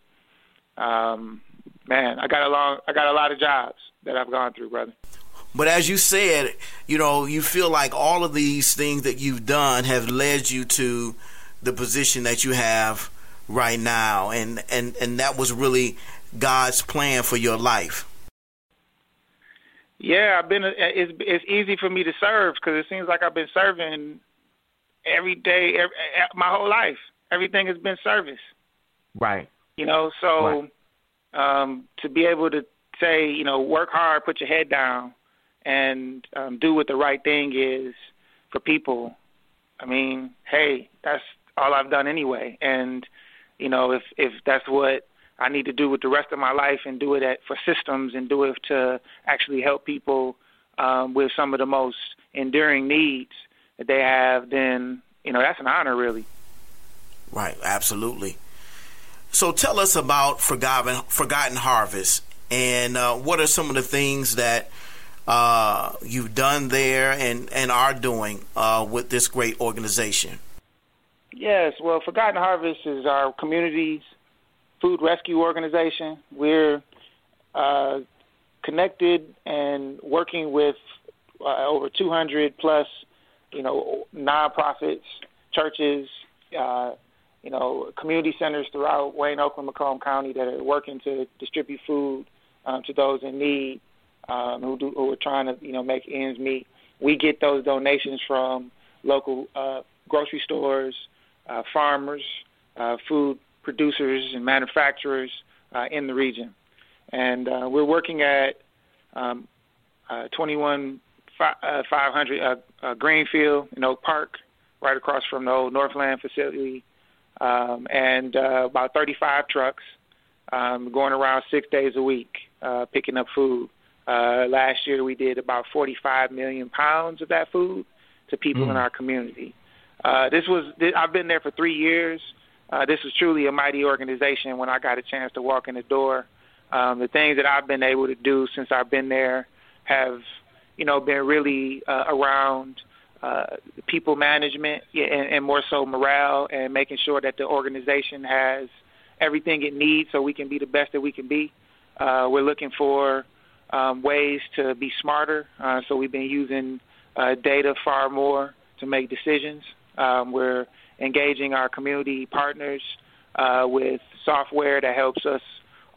Um, man, I got a long, I got a lot of jobs that I've gone through, brother. But as you said, you know, you feel like all of these things that you've done have led you to the position that you have right now, and, and, and that was really God's plan for your life. Yeah, I've been. It's it's easy for me to serve because it seems like I've been serving every day, every, my whole life. Everything has been service, right? You know, so right. um, to be able to say, you know, work hard, put your head down, and um, do what the right thing is for people. I mean, hey, that's all I've done anyway, and. You know, if, if that's what I need to do with the rest of my life and do it at, for systems and do it to actually help people um, with some of the most enduring needs that they have, then, you know, that's an honor, really. Right. Absolutely. So tell us about Forgotten, Forgotten Harvest and uh, what are some of the things that uh, you've done there and, and are doing uh, with this great organization? Yes, well, Forgotten Harvest is our community's food rescue organization. We're uh, connected and working with uh, over two hundred plus, you know, nonprofits, churches, uh, you know, community centers throughout Wayne, Oakland, Macomb County that are working to distribute food um, to those in need um, who, do, who are trying to, you know, make ends meet. We get those donations from local uh, grocery stores, Uh, farmers, uh, food producers, and manufacturers uh, in the region. And uh, we're working at um, uh, twenty-one five hundred uh, uh, Greenfield in Oak Park, right across from the old Northland facility, um, and uh, about thirty-five trucks um, going around six days a week uh, picking up food. Uh, last year we did about forty-five million pounds of that food to people mm. in our community. Uh, this was I've been there for three years. Uh, this was truly a mighty organization when I got a chance to walk in the door. Um, the things that I've been able to do since I've been there have, you know, been really uh, around uh, people management and, and more so morale and making sure that the organization has everything it needs so we can be the best that we can be. Uh, we're looking for um, ways to be smarter, uh, so we've been using uh, data far more to make decisions. Um, we're engaging our community partners uh, with software that helps us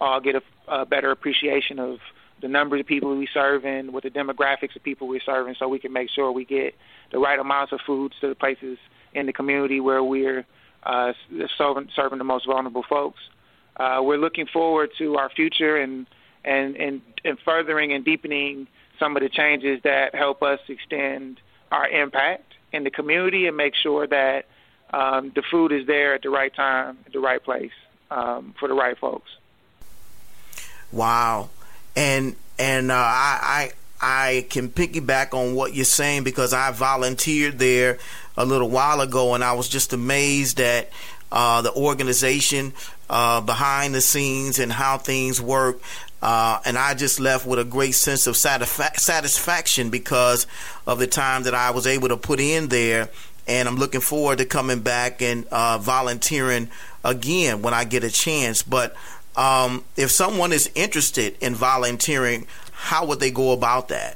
all get a, a better appreciation of the number of people we serve and what the demographics of people we're serving so we can make sure we get the right amounts of foods to the places in the community where we're uh, serving, serving the most vulnerable folks. Uh, we're looking forward to our future and, and, and, and furthering and deepening some of the changes that help us extend our impact in the community and make sure that um, the food is there at the right time, at the right place um, for the right folks. Wow. And and uh, I, I I can piggyback on what you're saying because I volunteered there a little while ago, and I was just amazed at uh, the organization uh, behind the scenes and how things work. Uh, and I just left with a great sense of satisfa- satisfaction because of the time that I was able to put in there. And I'm looking forward to coming back and uh, volunteering again when I get a chance. But um, if someone is interested in volunteering, how would they go about that?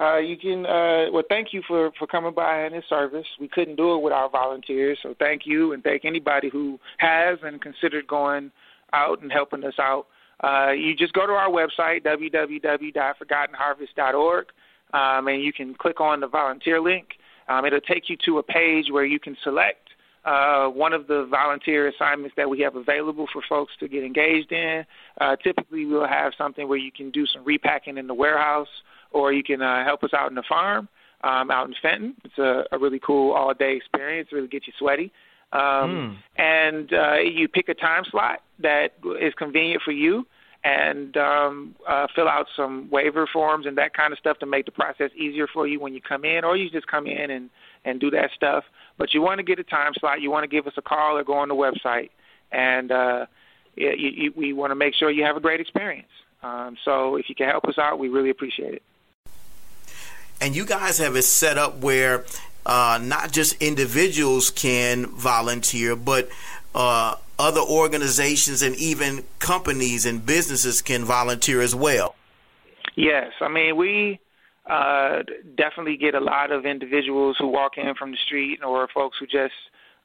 Uh, you can, uh, well, thank you for, for coming by in this service. We couldn't do it without volunteers, so thank you, and thank anybody who has and considered going out and helping us out. Uh, you just go to our website, w w w dot forgotten harvest dot org, um, and you can click on the volunteer link. Um, it'll take you to a page where you can select uh, one of the volunteer assignments that we have available for folks to get engaged in. Uh, typically, we'll have something where you can do some repacking in the warehouse, or you can uh, help us out in the farm, um, out in Fenton. It's a, a really cool all-day experience, really gets you sweaty. Um, mm. And uh, you pick a time slot that is convenient for you and um, uh, fill out some waiver forms and that kind of stuff to make the process easier for you when you come in, or you just come in and, and do that stuff. But you want to get a time slot. You want to give us a call or go on the website. And uh, you, you, we want to make sure you have a great experience. Um, so if you can help us out, we really appreciate it. And you guys have it set up where uh, not just individuals can volunteer, but uh, other organizations and even companies and businesses can volunteer as well. Yes. I mean, we uh, definitely get a lot of individuals who walk in from the street, or folks who just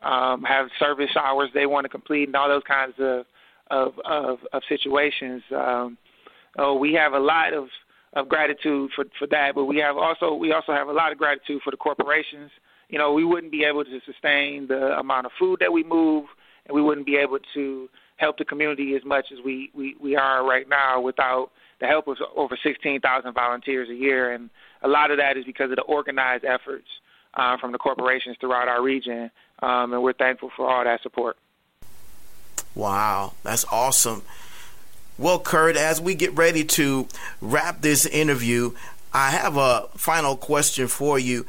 um, have service hours they want to complete and all those kinds of, of, of, of situations. Um, oh, we have a lot of of gratitude for, for that, but we have also we also have a lot of gratitude for the corporations. You know, we wouldn't be able to sustain the amount of food that we move, and we wouldn't be able to help the community as much as we, we, we are right now without the help of over sixteen thousand volunteers a year, and a lot of that is because of the organized efforts uh, from the corporations throughout our region, um, and we're thankful for all that support. Wow, that's awesome. Well, Kurt, as we get ready to wrap this interview, I have a final question for you.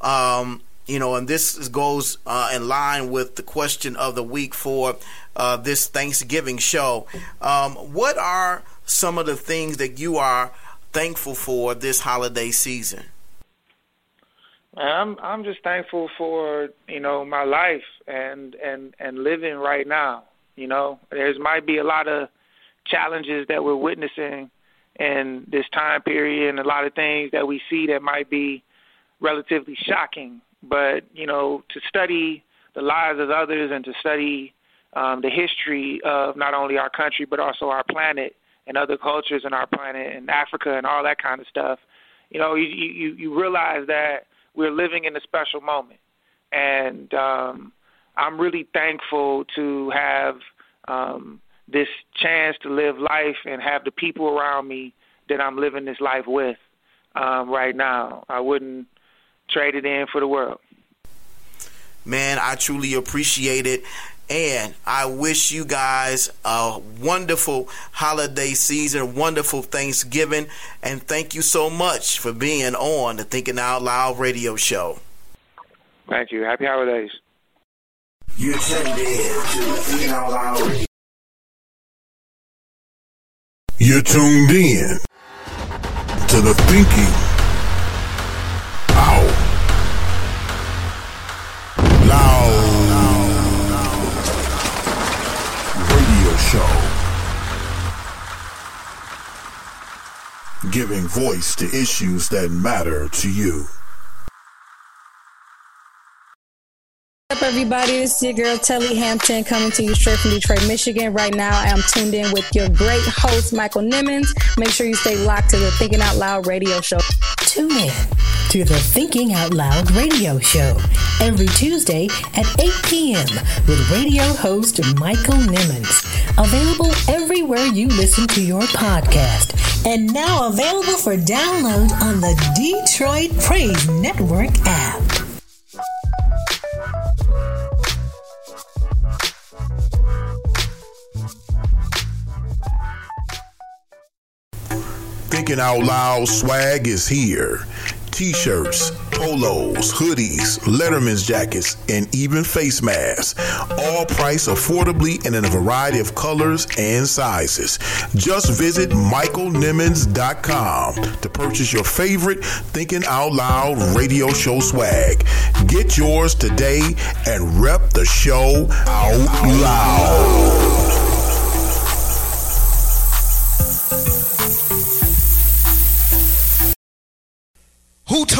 Um, you know, and this goes uh, in line with the question of the week for uh, this Thanksgiving show. Um, what are some of the things that you are thankful for this holiday season? I'm I'm just thankful for, you know, my life and and, and living right now. You know, there's might be a lot of challenges that we're witnessing in this time period, and a lot of things that we see that might be relatively shocking. But, you know, to study the lives of others and to study um, the history of not only our country but also our planet and other cultures on our planet and Africa and all that kind of stuff, you know, you, you, you realize that we're living in a special moment. And um, I'm really thankful to have um, – this chance to live life and have the people around me that I'm living this life with um, right now. I wouldn't trade it in for the world. Man, I truly appreciate it. And I wish you guys a wonderful holiday season, wonderful Thanksgiving. And thank you so much for being on the Thinking Out Loud radio show. Thank you. Happy holidays. You're tuned in to the Thinking Out Loud radio. You're tuned in to the Thinking Out Loud radio show, giving voice to issues that matter to you. What's up, everybody? This is your girl Telly Hampton coming to you straight from Detroit, Michigan. Right now, I am tuned in with your great host, Michael Nimmons. Make sure you stay locked to the Thinking Out Loud radio show. Tune in to the Thinking Out Loud radio show every Tuesday at eight p.m. with radio host Michael Nimmons. Available everywhere you listen to your podcast. And now available for download on the Detroit Praise Network app. Thinking Out Loud swag is here. T-shirts, polos, hoodies, letterman's jackets, and even face masks. All priced affordably and in a variety of colors and sizes. Just visit michael nimmons dot com to purchase your favorite Thinking Out Loud radio show swag. Get yours today and rep the show out loud. Who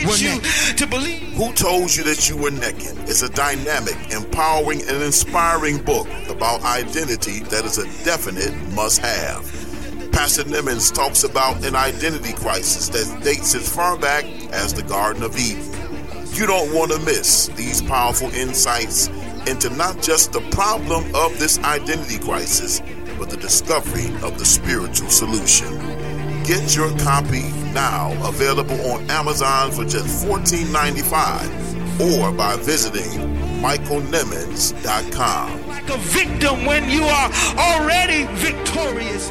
You to believe. Who told you that you were naked? It's a dynamic, empowering, and inspiring book about identity that is a definite must-have. Pastor Nimmons talks about an identity crisis that dates as far back as the Garden of Eden. You don't want to miss these powerful insights into not just the problem of this identity crisis, but the discovery of the spiritual solution. Get your copy now, available on Amazon for just fourteen ninety-five or by visiting michael nimmons dot com. Like a victim when you are already victorious.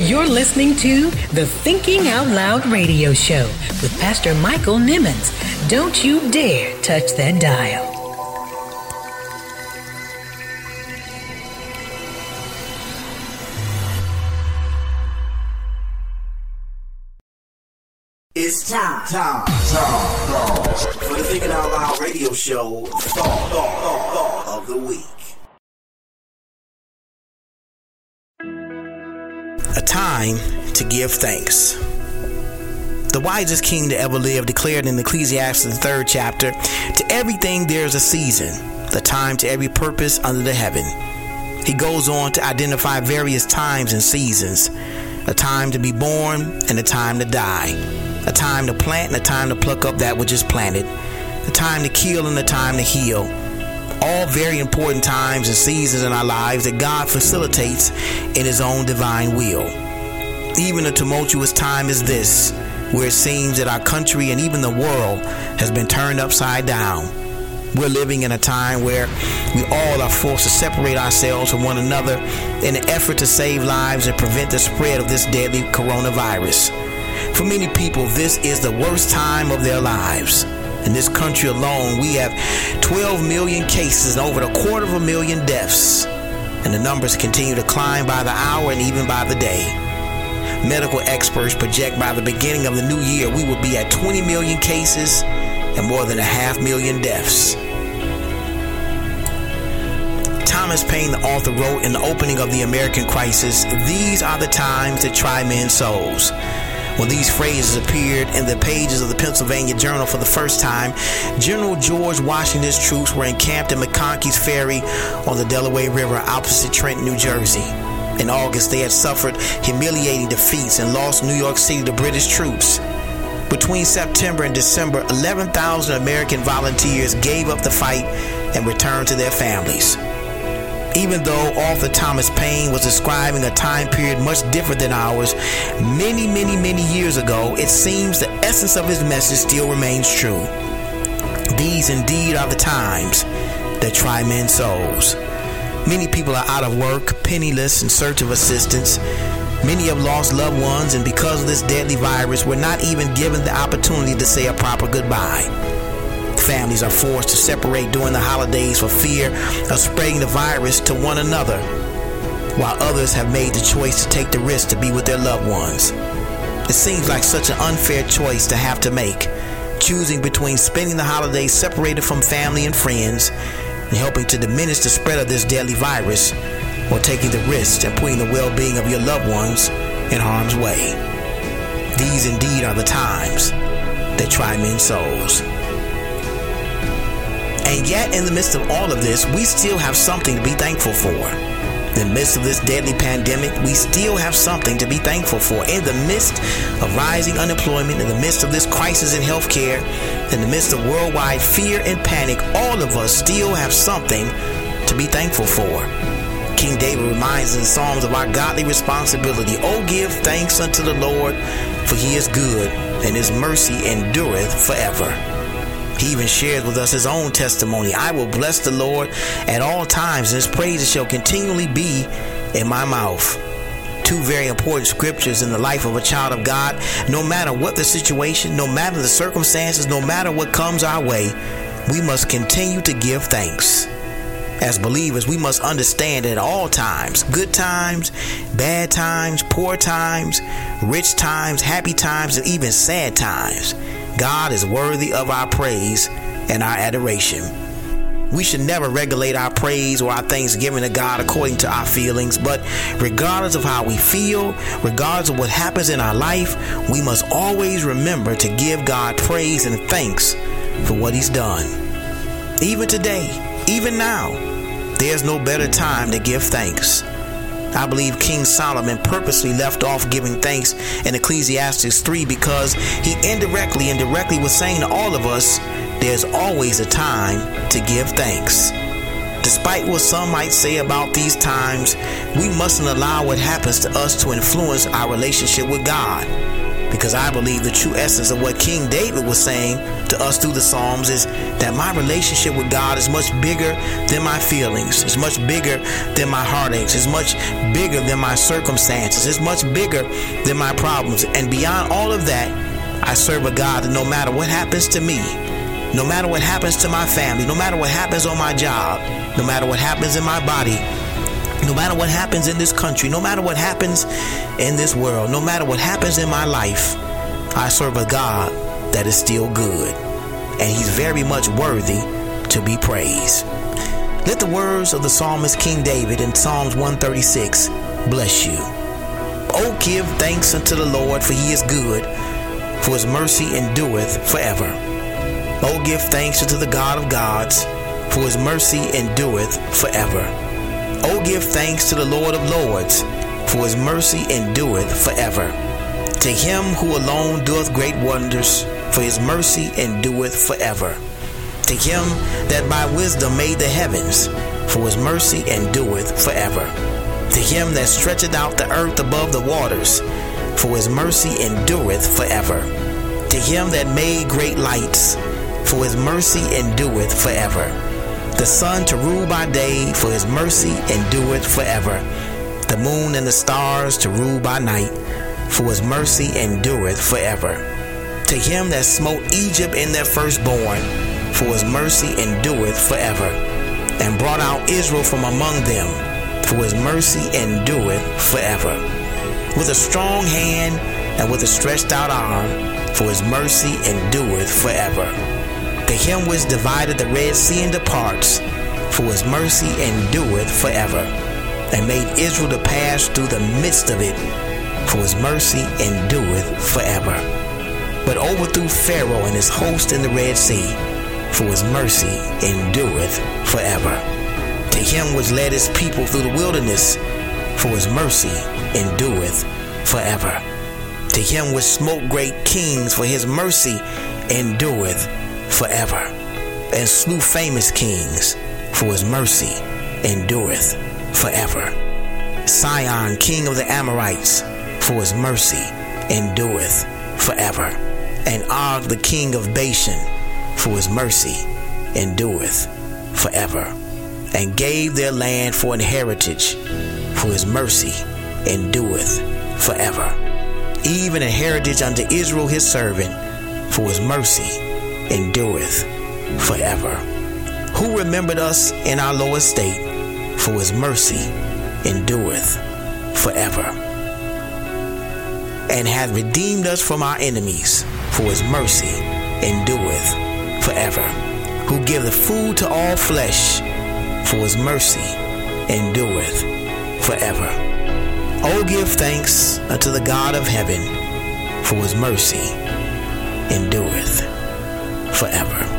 You're listening to the Thinking Out Loud Radio Show with Pastor Michael Nimmons. Don't you dare touch that dial. It's time, time, time, time for the Thinking Out Loud Radio Show Thought, thought, thought of the Week. A time to give thanks. The wisest king to ever live declared in Ecclesiastes the third chapter, to everything there is a season, the time to every purpose under the heaven. He goes on to identify various times and seasons, a time to be born and a time to die, a time to plant and a time to pluck up that which is planted, a time to kill and a time to heal. All very important times and seasons in our lives that God facilitates in His own divine will. Even a tumultuous time is this, where it seems that our country and even the world has been turned upside down. We're living in a time where we all are forced to separate ourselves from one another in an effort to save lives and prevent the spread of this deadly coronavirus. For many people, this is the worst time of their lives. In this country alone, we have twelve million cases and over a quarter of a million deaths. And the numbers continue to climb by the hour and even by the day. Medical experts project by the beginning of the new year, we will be at twenty million cases and more than a half million deaths. Thomas Paine, the author, wrote in the opening of The American Crisis, "These are the times that try men's souls." When these phrases appeared in the pages of the Pennsylvania Journal for the first time, General George Washington's troops were encamped at McConkey's Ferry on the Delaware River opposite Trenton, New Jersey. In August, they had suffered humiliating defeats and lost New York City to British troops. Between September and December, eleven thousand American volunteers gave up the fight and returned to their families. Even though author Thomas Paine was describing a time period much different than ours, many, many, many years ago, it seems the essence of his message still remains true. These indeed are the times that try men's souls. Many people are out of work, penniless, in search of assistance. Many have lost loved ones, and because of this deadly virus, we're not even given the opportunity to say a proper goodbye. Families are forced to separate during the holidays for fear of spreading the virus to one another, while others have made the choice to take the risk to be with their loved ones. It seems like such an unfair choice to have to make, choosing between spending the holidays separated from family and friends and helping to diminish the spread of this deadly virus, or taking the risk and putting the well-being of your loved ones in harm's way. These indeed are the times that try men's souls. And yet, in the midst of all of this, we still have something to be thankful for. In the midst of this deadly pandemic, we still have something to be thankful for. In the midst of rising unemployment, in the midst of this crisis in healthcare, in the midst of worldwide fear and panic, all of us still have something to be thankful for. King David reminds in the Psalms of our godly responsibility. Oh, give thanks unto the Lord, for he is good, and his mercy endureth forever. He even shares with us his own testimony. I will bless the Lord at all times, and his praises shall continually be in my mouth. Two very important scriptures in the life of a child of God. No matter what the situation, no matter the circumstances, no matter what comes our way, we must continue to give thanks. As believers, we must understand that at all times, good times, bad times, poor times, rich times, happy times, and even sad times, God is worthy of our praise and our adoration. We should never regulate our praise or our thanksgiving to God according to our feelings, but regardless of how we feel, regardless of what happens in our life, we must always remember to give God praise and thanks for what he's done. Even today, even now, there's no better time to give thanks. I believe King Solomon purposely left off giving thanks in Ecclesiastes three because he indirectly and directly was saying to all of us, there's always a time to give thanks. Despite what some might say about these times, we mustn't allow what happens to us to influence our relationship with God. Because I believe the true essence of what King David was saying to us through the Psalms is that my relationship with God is much bigger than my feelings. It's much bigger than my heartaches. It's much bigger than my circumstances. It's much bigger than my problems. And beyond all of that, I serve a God that no matter what happens to me, no matter what happens to my family, no matter what happens on my job, no matter what happens in my body, no matter what happens in this country, no matter what happens in this world, no matter what happens in my life, I serve a God that is still good, and he's very much worthy to be praised. Let the words of the psalmist King David in Psalms one thirty-six bless you. Oh, give thanks unto the Lord, for he is good, for his mercy endureth forever. Oh, give thanks unto the God of gods, for his mercy endureth forever. Oh, give thanks to the Lord of lords, for his mercy endureth forever. To him who alone doeth great wonders, for his mercy endureth forever. To him that by wisdom made the heavens, for his mercy endureth forever. To him that stretcheth out the earth above the waters, for his mercy endureth forever. To him that made great lights, for his mercy endureth forever. The sun to rule by day, for his mercy endureth forever. The moon and the stars to rule by night, for his mercy endureth forever. To him that smote Egypt in their firstborn, for his mercy endureth forever. And brought out Israel from among them, for his mercy endureth forever. With a strong hand and with a stretched out arm, for his mercy endureth forever. To him which divided the Red Sea into parts, for his mercy endureth forever, and made Israel to pass through the midst of it, for his mercy endureth forever. But overthrew Pharaoh and his host in the Red Sea, for his mercy endureth forever. To him which led his people through the wilderness, for his mercy endureth forever. To him which smote great kings, for his mercy endureth forever. forever, and slew famous kings, for his mercy endureth forever. Sihon, king of the Amorites, for his mercy endureth forever. And Og, the king of Bashan, for his mercy endureth forever. And gave their land for an heritage, for his mercy endureth forever, even a heritage unto Israel his servant, for his mercy endureth forever. Who remembered us in our low estate, for his mercy endureth forever, and hath redeemed us from our enemies, for his mercy endureth forever. Who giveth food to all flesh, for his mercy endureth forever. O give thanks unto the God of heaven, for his mercy endureth forever.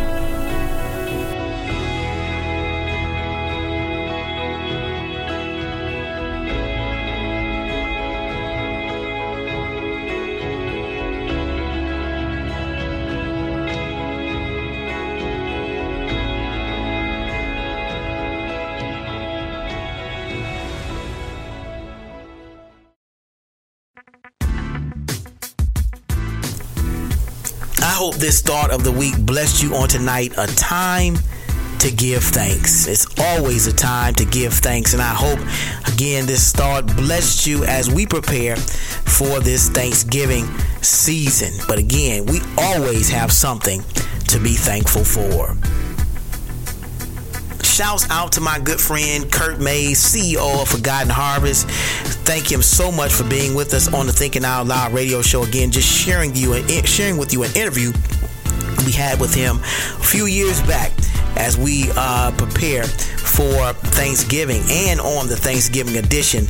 Hope this thought of the week blessed you on tonight. A time to give thanks. It's always a time to give thanks, and I hope again this thought blessed you as we prepare for this Thanksgiving season. But again, we always have something to be thankful for. Shouts out to my good friend Kirk Mayes, C E O of Forgotten Harvest. Thank him so much for being with us on the Thinking Out Loud radio show. Again, just sharing you and sharing with you an interview we had with him a few years back as we uh, prepare for Thanksgiving and on the Thanksgiving edition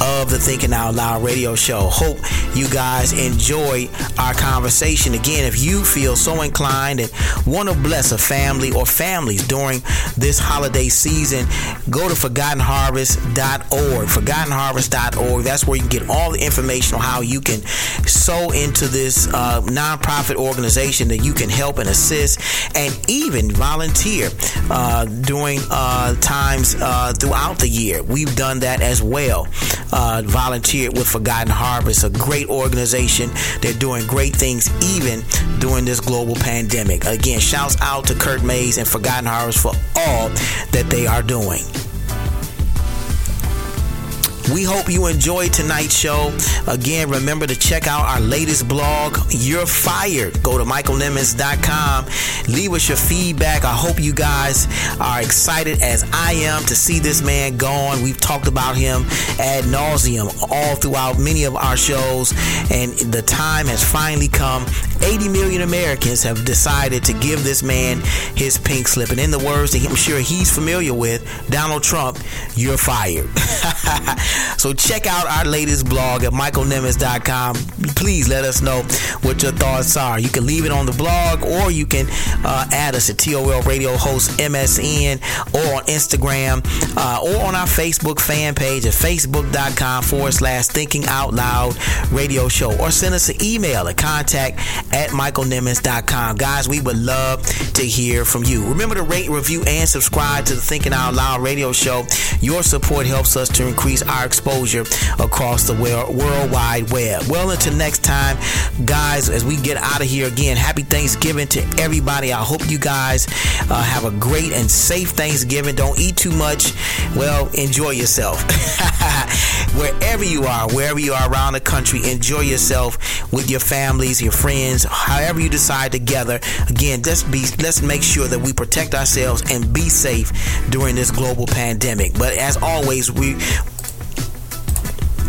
of the Thinking Out Loud radio show. Hope you guys enjoyed our conversation. Again, if you feel so inclined and want to bless a family or families during this holiday season, go to forgotten harvest dot org. forgotten harvest dot org. That's where you can get all the information on how you can sow into this uh, nonprofit organization that you can help and assist and even volunteer uh, during uh, times uh, throughout the year. We've done that as well. Uh, volunteered with Forgotten Harvest, a great organization. They're doing great things even during this global pandemic. Again, shouts out to Kirk Mayes and Forgotten Harvest for all that they are doing. We hope you enjoyed tonight's show. Again, remember to check out our latest blog, You're Fired. Go to michael nimmons dot com. Leave us your feedback. I hope you guys are excited as I am to see this man gone. We've talked about him ad nauseum all throughout many of our shows, and the time has finally come. eighty million Americans have decided to give this man his pink slip. And in the words that I'm sure he's familiar with, Donald Trump, you're fired. So check out our latest blog at michael nimmons dot com. Please let us know what your thoughts are. You can leave it on the blog, or you can uh, add us at T O L Radio Host M S N, or on Instagram, uh, or on our Facebook fan page at facebook dot com forward slash Thinking Out Loud Radio Show, or send us an email at contact at michael nimmons dot com. Guys, we would love to hear from you. Remember to rate, review, and subscribe to the Thinking Out Loud Radio Show. Your support helps us to increase our exposure across the world wide web. Well, until next time, guys, as we get out of here, again, happy Thanksgiving to everybody. I hope you guys uh, have a great and safe Thanksgiving. Don't eat too much. Well, enjoy yourself. Wherever you are, wherever you are around the country, enjoy yourself with your families, your friends, however you decide to gather. Again, just be, let's make sure that we protect ourselves and be safe during this global pandemic. But as always, we...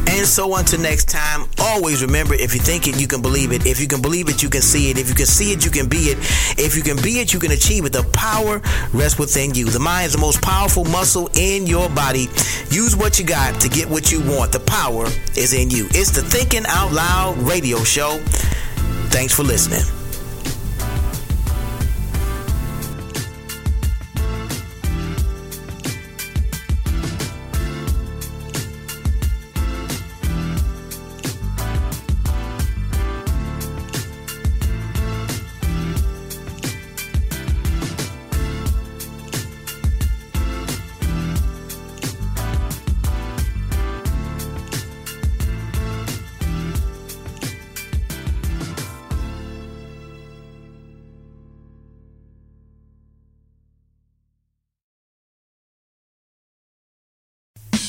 And so until next time, always remember, if you think it, you can believe it. If you can believe it, you can see it. If you can see it, you can be it. If you can be it, you can achieve it. The power rests within you. The mind is the most powerful muscle in your body. Use what you got to get what you want. The power is in you. It's the Thinking Out Loud radio show. Thanks for listening.